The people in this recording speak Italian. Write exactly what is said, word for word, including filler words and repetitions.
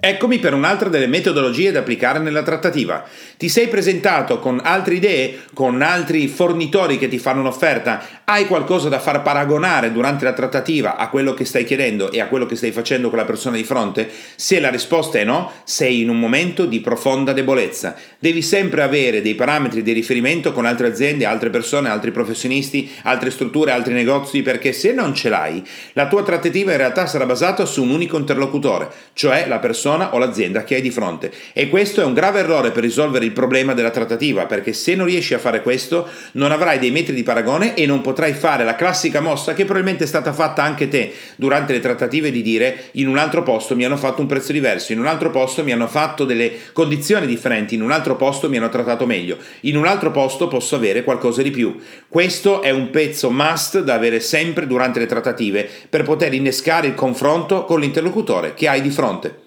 Eccomi per un'altra delle metodologie da applicare nella trattativa. Ti sei presentato con altre idee, con altri fornitori che ti fanno un'offerta, hai qualcosa da far paragonare durante la trattativa a quello che stai chiedendo e a quello che stai facendo con la persona di fronte? Se la risposta è no, sei in un momento di profonda debolezza. Devi sempre avere dei parametri di riferimento con altre aziende, altre persone, altri professionisti, altre strutture, altri negozi, perché se non ce l'hai, la tua trattativa in realtà sarà basata su un unico interlocutore, cioè la persona o l'azienda che hai di fronte, e questo è un grave errore per risolvere il problema della trattativa, perché se non riesci a fare questo non avrai dei metri di paragone e non potrai fare la classica mossa che probabilmente è stata fatta anche te durante le trattative, di dire: in un altro posto mi hanno fatto un prezzo diverso, in un altro posto mi hanno fatto delle condizioni differenti, in un altro posto mi hanno trattato meglio, in un altro posto posso avere qualcosa di più. Questo è un pezzo must da avere sempre durante le trattative per poter innescare il confronto con l'interlocutore che hai di fronte.